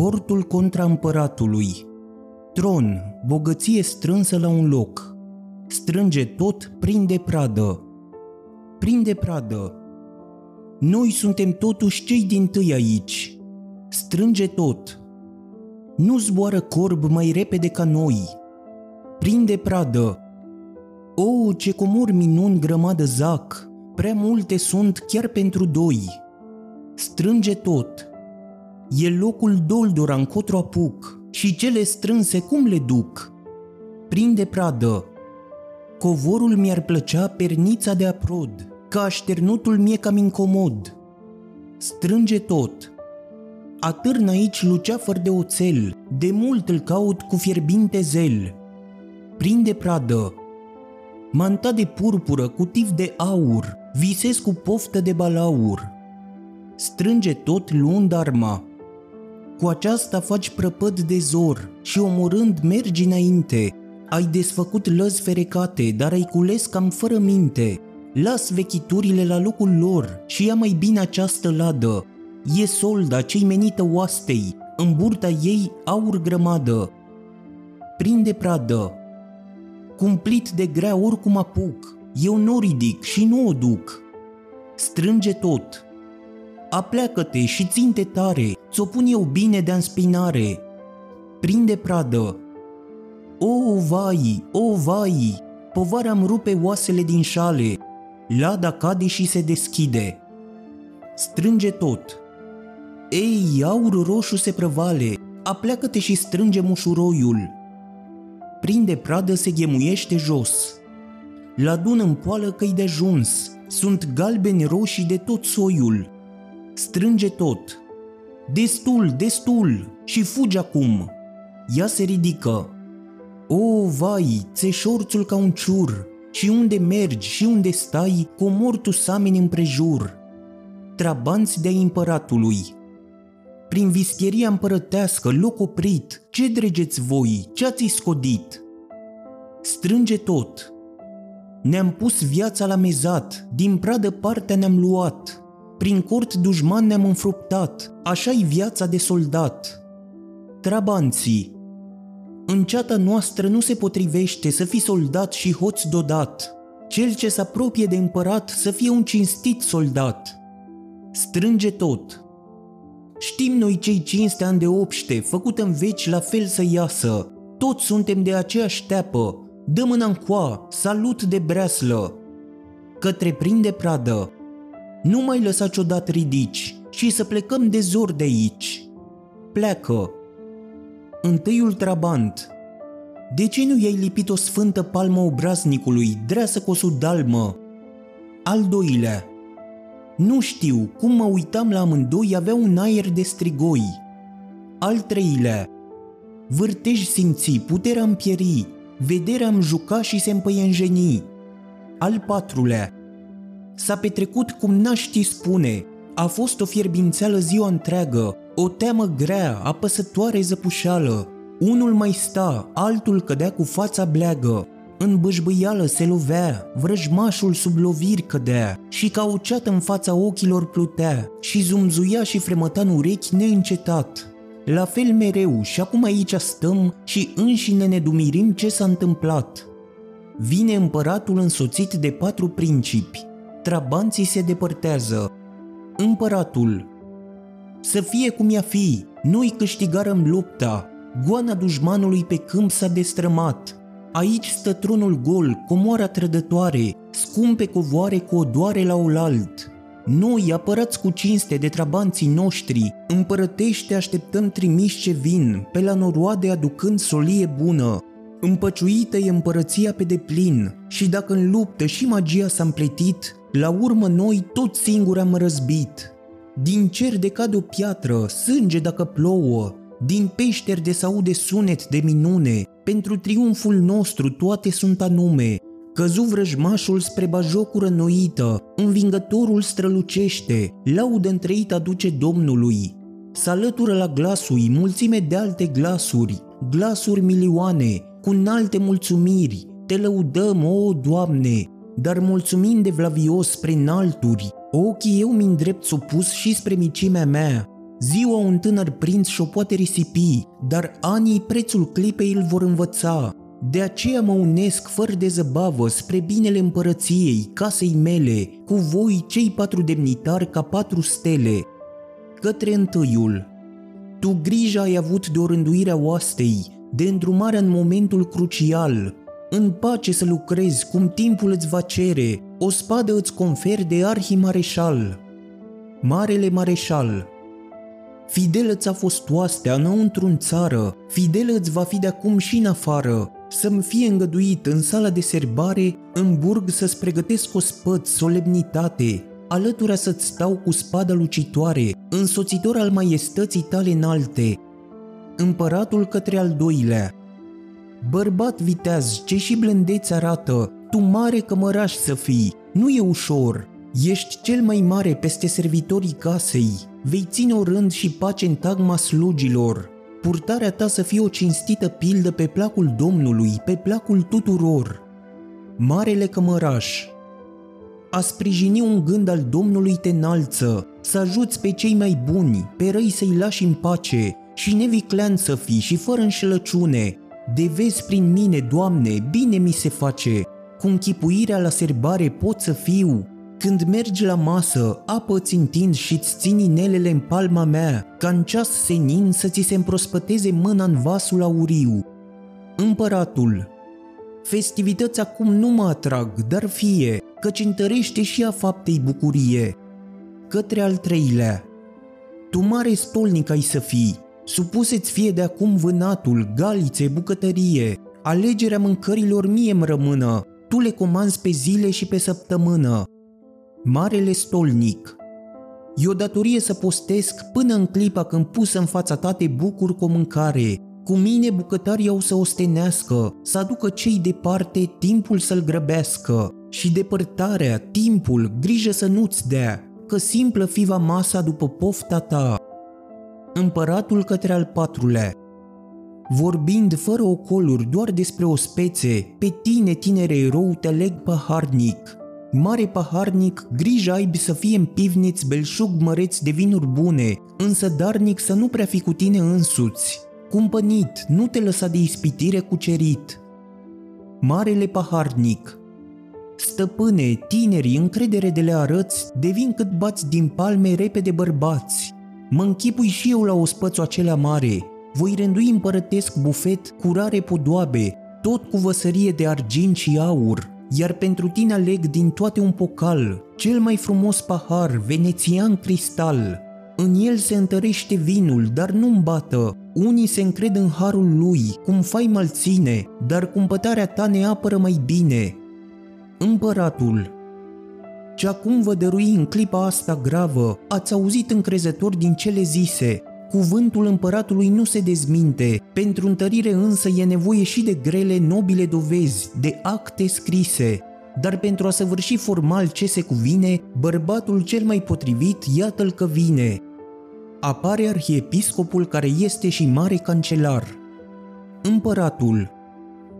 Cortul contraîmpăratului. Tron, bogăție strânsă la un loc. Strânge tot, prinde pradă. Prinde pradă. Noi suntem totuși cei dintâi aici. Strânge tot. Nu zboară corb mai repede ca noi. Prinde pradă. O, ce comori minuni grămadă zac, prea multe sunt chiar pentru doi. Strânge tot. E locul doldora încotro apuc, și cele strânse cum le duc? Prinde pradă. Covorul mi-ar plăcea pernița de aprod, ca așternutul mie cam incomod. Strânge tot. Atârn aici luceafăr de oțel, de mult îl caut cu fierbinte zel. Prinde pradă. Manta de purpură cu tif de aur, visez cu poftă de balaur. Strânge tot luând arma. Cu aceasta faci prăpăd de zor și omorând mergi înainte. Ai desfăcut lăzi ferecate, dar ai cules cam fără minte. Las vechiturile la locul lor și ia mai bine această ladă. E solda cei menită oastei, în burta ei aur grămadă. Prinde pradă. Cumplit de grea oricum apuc, eu n-o ridic și nu o duc. Strânge tot. Apleacă-te și țin-te tare, ți-o pun eu bine de-a în spinare. Prinde pradă. O, vai, o, vai, povara-mi rupe oasele din șale, lada cade și se deschide. Strânge tot. Ei, aur roșu se prăvale, apleacă-te și strânge mușuroiul. Prinde pradă se ghemuiește jos. L-adun în poală că-i de ajuns, sunt galbeni roșii de tot soiul. Strânge tot. Destul, destul, și fugi acum. Ea se ridică. O, vai, țeșorțul ca un ciur, și unde mergi și unde stai, comori tu sameni împrejur. Trabanți de-ai împăratului. Prin vischieria împărătească, loc oprit, ce dregeți voi, ce ați iscodit? Strânge tot. Ne-am pus viața la mezat, din pradă partea ne-am luat. Prin cort dușman ne-am înfruptat, așa-i viața de soldat. Trabanții. În ceata noastră nu se potrivește să fii soldat și hoț dodat. Cel ce s-apropie de împărat să fie un cinstit soldat. Strânge tot. Știm noi cei 500 ani de obște, făcut în veci la fel să iasă. Toți suntem de aceeași teapă. Dă mâna încoa, salut de breaslă. Către prinde pradă. Nu mai lăsa ciudat ridici și să plecăm de zor de aici. Pleacă. Întâiul trabant. De ce nu i-ai lipit o sfântă palmă obraznicului, dreasă cu o sudalmă? Al doilea. Nu știu, cum mă uitam la amândoi, avea un aer de strigoi. Al treilea. Vârtej simți, puterea-mi pieri, vederea-mi juca și se împăienjeni. Al patrulea. S-a petrecut cum n-aș ști spune, a fost o fierbințeală ziua întreagă, o teamă grea, apăsătoare zăpușeală. Unul mai sta, altul cădea cu fața bleagă. În bâșbâială se lovea, vrăjmașul sub loviri cădea, și ca o ceată în fața ochilor plutea, și zumzuia și fremăta în urechi neîncetat. La fel mereu, și acum aici stăm și înșine ne dumirim ce s-a întâmplat. Vine împăratul însoțit de 4 principi. Trabanții se depărtează. Împăratul. Să fie cum ia fi, noi câștigarăm lupta. Goana dușmanului pe câmp s-a destrămat. Aici stă tronul gol, comoara trădătoare, scumpe covoare cu odoare la olalt. Noi, apărați cu cinste de trabanții noștri, împărătește așteptăm trimiși ce vin, pe la noroade aducând solie bună. Împăciuită e împărăția pe deplin, și dacă în luptă și magia s-a împletit, la urmă noi tot singuri am răzbit. Din cer decade o piatră, sânge dacă plouă, din peșteri de s-aude sunet de minune, pentru triumful nostru toate sunt anume. Căzu vrăjmașul spre bajocură noită, învingătorul strălucește, laudă întreit aduce Domnului. S-alătură la glasuri mulțime de alte glasuri, glasuri milioane, cu înalte mulțumiri, te lăudăm, o, Doamne, dar mulțumind de vlavios spre înalturi, ochii eu mi-ndrept supus și spre micimea mea. Ziua un tânăr prinț și-o poate risipi, dar anii prețul clipei îl vor învăța. De aceea mă unesc fără de zăbavă spre binele împărăției, casei mele, cu voi cei 4 demnitari ca 4 stele. Către întâiul. Tu grija ai avut de orânduirea oastei, de îndrumarea în momentul crucial. În pace să lucrezi cum timpul îți va cere, o spadă îți conferi de arhimareșal. Marele mareșal. Fidelă ți-a fost oastea înăuntru în țară, fidelă îți va fi de-acum și în afară, să-mi fie îngăduit în sala de serbare, în burg să-ți pregătesc ospăț, solemnitate, alătura să-ți stau cu spada lucitoare, însoțitor al maiestății tale înalte. Împăratul către al doilea. Bărbat viteaz, ce și blândeți arată, tu mare cămăraș să fii, nu e ușor, ești cel mai mare peste servitorii casei, vei ține orând și pace în tagma slugilor. Purtarea ta să fie o cinstită pildă pe placul Domnului, pe placul tuturor. Marele cămăraș. A sprijini un gând al Domnului te înalță, să ajuți pe cei mai buni, pe răi să-i lași în pace, și neviclean să fii și fără înșelăciune. De vezi prin mine, Doamne, bine mi se face, cu închipuirea la serbare pot să fiu. Când mergi la masă, apă ți întind și-ți țin inelele în palma mea, ca în ceas senin să ți se împrospăteze mâna în vasul auriu. Împăratul. Festivități acum nu mă atrag, dar fie, căci întărește și a faptei bucurie. Către al treilea. Tu mare stolnic ai să fii, supuse-ți fie de acum vânatul, galițe, bucătărie, alegerea mâncărilor mie-mi rămână, tu le comanzi pe zile și pe săptămână. Marele stolnic. E o datorie să postesc până în clipa când pus în fața ta te bucur cu o mâncare. Cu mine bucătarii au să ostenească, să aducă cei departe, timpul să-l grăbească. Și depărtarea, timpul, grijă să nu-ți dea, că simplă fiva masa după pofta ta. Împăratul către al patrulea. Vorbind fără ocoluri doar despre ospețe, pe tine, tinere erou, te leg paharnic. Mare paharnic, grijă aibi să fie împivniți belșug măreți de vinuri bune, însă darnic să nu prea fi cu tine însuți. Cumpănit, nu te lăsa de ispitire cucerit. Marele paharnic. Stăpâne, tinerii, încredere de le arăți, devin cât bați din palme repede bărbați. Mă închipui și eu la ospățul acela mare. Voi rândui împărătesc bufet cu rare podoabe, tot cu văsărie de argint și aur. Iar pentru tine aleg din toate un pocal, cel mai frumos pahar, venețian cristal. În el se întărește vinul, dar nu îmbată, unii se încred în harul lui, cum faima îl ține, dar cumpătarea ta ne apără mai bine. Împăratul. Ce-acum vă dărui în clipa asta gravă, ați auzit încrezător din cele zise. Cuvântul împăratului nu se dezminte, pentru întărire însă e nevoie și de grele, nobile dovezi, de acte scrise. Dar pentru a săvârși formal ce se cuvine, bărbatul cel mai potrivit, iată-l că vine. Apare arhiepiscopul care este și mare cancelar. Împăratul.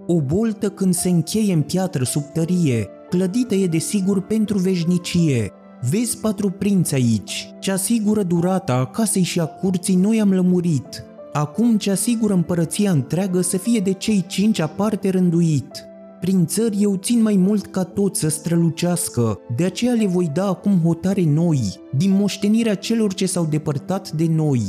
O boltă când se încheie în piatră sub tărie, clădită e desigur pentru veșnicie. Vezi 4 prinți aici, cea sigură durata a casei și a curții noi am lămurit. Acum cea sigură împărăția întreagă să fie de cei 5 aparte rânduit. Prin țări eu țin mai mult ca toți să strălucească, de aceea le voi da acum hotare noi, din moștenirea celor ce s-au depărtat de noi.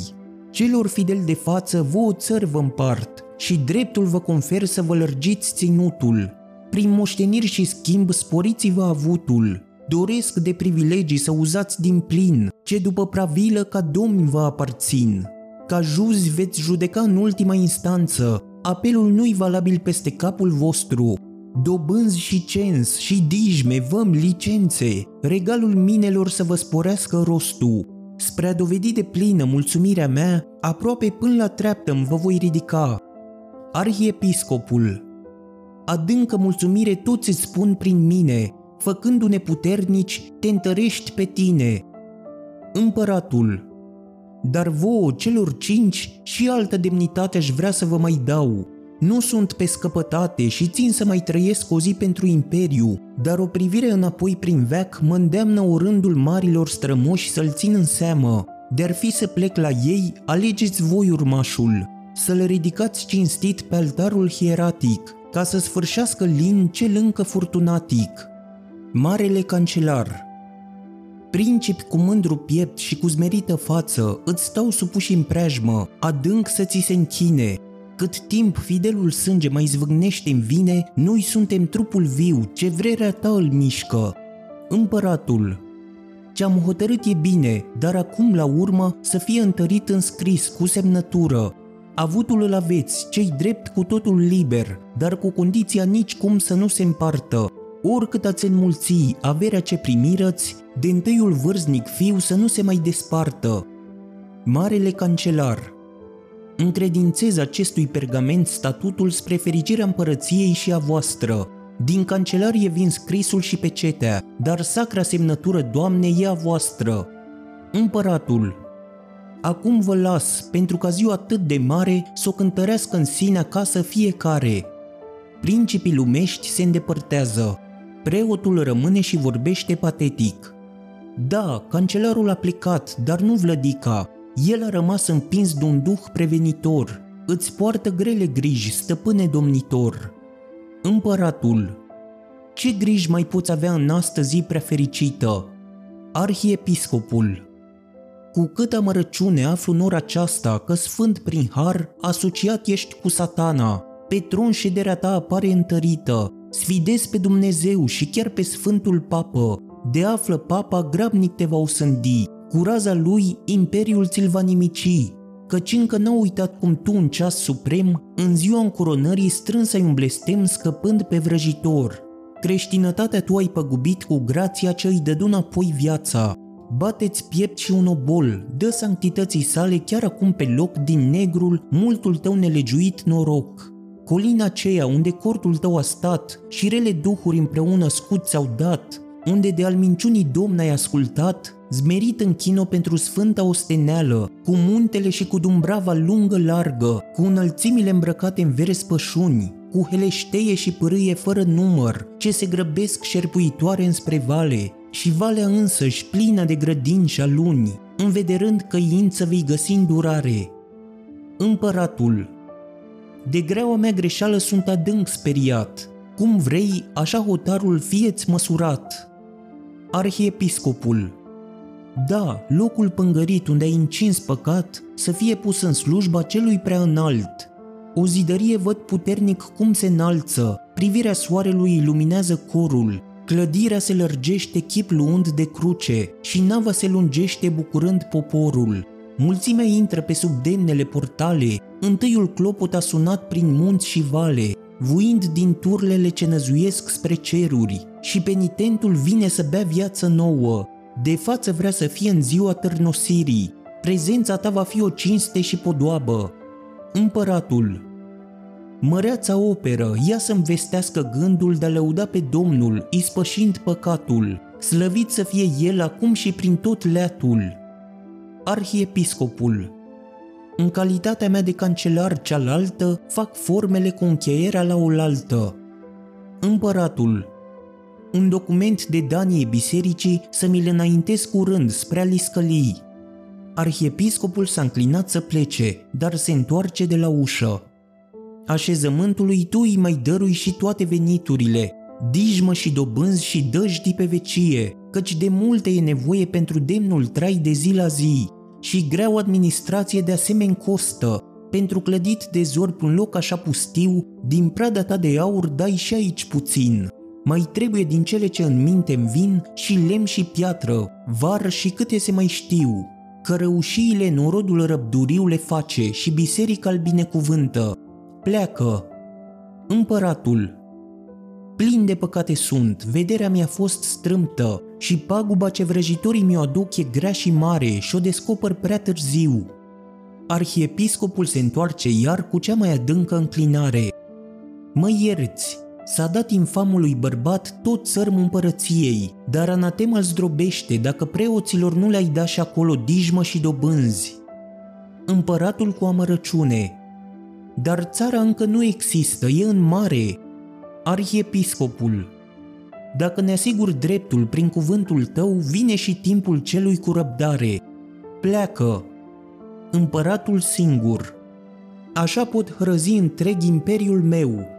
Celor fideli de față vouă țări vă împart și dreptul vă confer să vă lărgiți ținutul. Prin moșteniri și schimb sporiți-vă avutul. Doresc de privilegii să uzați din plin, ce după pravilă ca domni vă aparțin. Ca juzi veți judeca în ultima instanță, apelul nu-i valabil peste capul vostru. Dobânzi și cens și dijme văm licențe, regalul minelor să vă sporească rostul. Spre a dovedi de plină mulțumirea mea, aproape până la treaptă-mi vă voi ridica. Arhiepiscopul. Adâncă mulțumire toți îți spun prin mine, făcându-ne puternici, te întărești pe tine. Împăratul. Dar vouă, celor 5, și altă demnitate aș vrea să vă mai dau. Nu sunt pe scăpătate și țin să mai trăiesc o zi pentru imperiu, dar o privire înapoi prin veac mă îndeamnă orândul marilor strămoși să-l țin în seamă. De-ar fi să plec la ei, alegeți voi urmașul, să-l ridicați cinstit pe altarul hieratic, ca să sfârșească lin cel încă furtunatic. Marele Cancelar. Principi cu mândru piept și cu zmerită față, îți stau supuși în preajmă, adânc să ți se închine. Cât timp fidelul sânge mai zvâgnește în vine, noi suntem trupul viu, ce vrerea ta îl mișcă. Împăratul. Ce-am hotărât e bine, dar acum la urmă să fie întărit în scris cu semnătură. Avutul îl aveți, cei drept cu totul liber, dar cu condiția nicicum să nu se împartă. Oricât ați înmulți averea ce primirăți, de întâiul vârznic fiu să nu se mai despartă. Marele Cancelar. Încredințez acestui pergament statutul spre fericirea împărăției și a voastră. Din cancelarie vin scrisul și pecetea, dar sacra semnătură, Doamne, e a voastră. Împăratul. Acum vă las, pentru ca ziua atât de mare s-o cântărească în sine acasă fiecare. Principii lumești se îndepărtează. Preotul rămâne și vorbește patetic. Da, cancelarul a plecat, dar nu Vlădica. El a rămas împins de un duh prevenitor. Îți poartă grele griji, stăpâne domnitor. Împăratul. Ce griji mai poți avea în astă zi prea fericită? Arhiepiscopul. Cu câtă amărăciune aflu în ora aceasta că, sfânt prin har, asociat ești cu satana. Pe tron șederea ta apare întărită. Sfidezi pe Dumnezeu și chiar pe Sfântul Papă. De află Papa, grabnic te va osândi. Cu raza lui, imperiul ți-l va nimici. Căci încă n-a uitat cum tu în ceas suprem, în ziua încoronării strâns ai un blestem scăpând pe vrăjitor. Creștinătatea tu ai păgubit cu grația ce îi dădu înapoi viața. Bate-ți piept și un obol, dă sanctității sale chiar acum pe loc din negrul, multul tău nelegiuit noroc. Colina aceea unde cortul tău a stat și rele duhuri împreună scut ți-au dat, unde de al minciunii Domn ai ascultat, zmerit închin-o pentru sfânta osteneală, cu muntele și cu dumbrava lungă-largă, cu înălțimile îmbrăcate în verzi pășuni, cu heleșteie și pârâie fără număr, ce se grăbesc șerpuitoare înspre vale, și valea însăși plină de grădini și aluni, învederând căință vei găsi îndurare. Împăratul. De greaua mea greșeală sunt adânc speriat, cum vrei, așa hotarul fie-ți măsurat. Arhiepiscopul. Da, locul pângărit unde ai încins păcat să fie pus în slujba celui prea înalt. O zidărie văd puternic cum se înalță, privirea soarelui iluminează corul, clădirea se lărgește chip luând de cruce și nava se lungește bucurând poporul. Mulțimea intră pe sub demnele portale, întâiul clopot a sunat prin munți și vale, vuind din turlele ce năzuiesc spre ceruri, și penitentul vine să bea viață nouă. De față vrea să fie în ziua târnosirii. Prezența ta va fi o cinste și podoabă. Împăratul. Măreața operă, ea să-mi vestească gândul de a lăuda pe Domnul, ispășind păcatul. Slăvit să fie El acum și prin tot leatul. Arhiepiscopul. În calitatea mea de cancelar cealaltă, fac formele cu încheierea la oaltă. Împăratul. Un document de danie bisericii să mi-l înaintez curând spre a liscălii. Arhiepiscopul s-a înclinat să plece, dar se întoarce de la ușă. Așezământului tu îi mai dărui și toate veniturile, dijmă și dobânzi și dăjdii pe vecie, căci de multe e nevoie pentru demnul trai de zi la zi, și grea administrație de asemenea costă, pentru clădit de zorb un loc așa pustiu, din prada ta de aur dai și aici puțin. Mai trebuie din cele ce în minte-mi vin și lemn și piatră, var și câte se mai știu, că răușiile norodul răbduriu le face și biserica îl binecuvântă. Pleacă. Împăratul. Plin de păcate sunt, vederea mi-a fost strâmtă și paguba ce vrăjitorii mi-o aduc e grea și mare și o descoper prea târziu. Arhiepiscopul se întoarce iar cu cea mai adâncă înclinare. Mă ierți! S-a dat infamului bărbat tot țărmul împărăției, dar anatema îl zdrobește dacă preoților nu le-ai dat și acolo dijmă și dobânzi. Împăratul cu amărăciune. Dar țara încă nu există, e în mare. Arhiepiscopul. Dacă ne asiguri dreptul prin cuvântul tău, vine și timpul celui cu răbdare. pleacă, împăratul singur. Așa pot hrăzi întreg imperiul meu.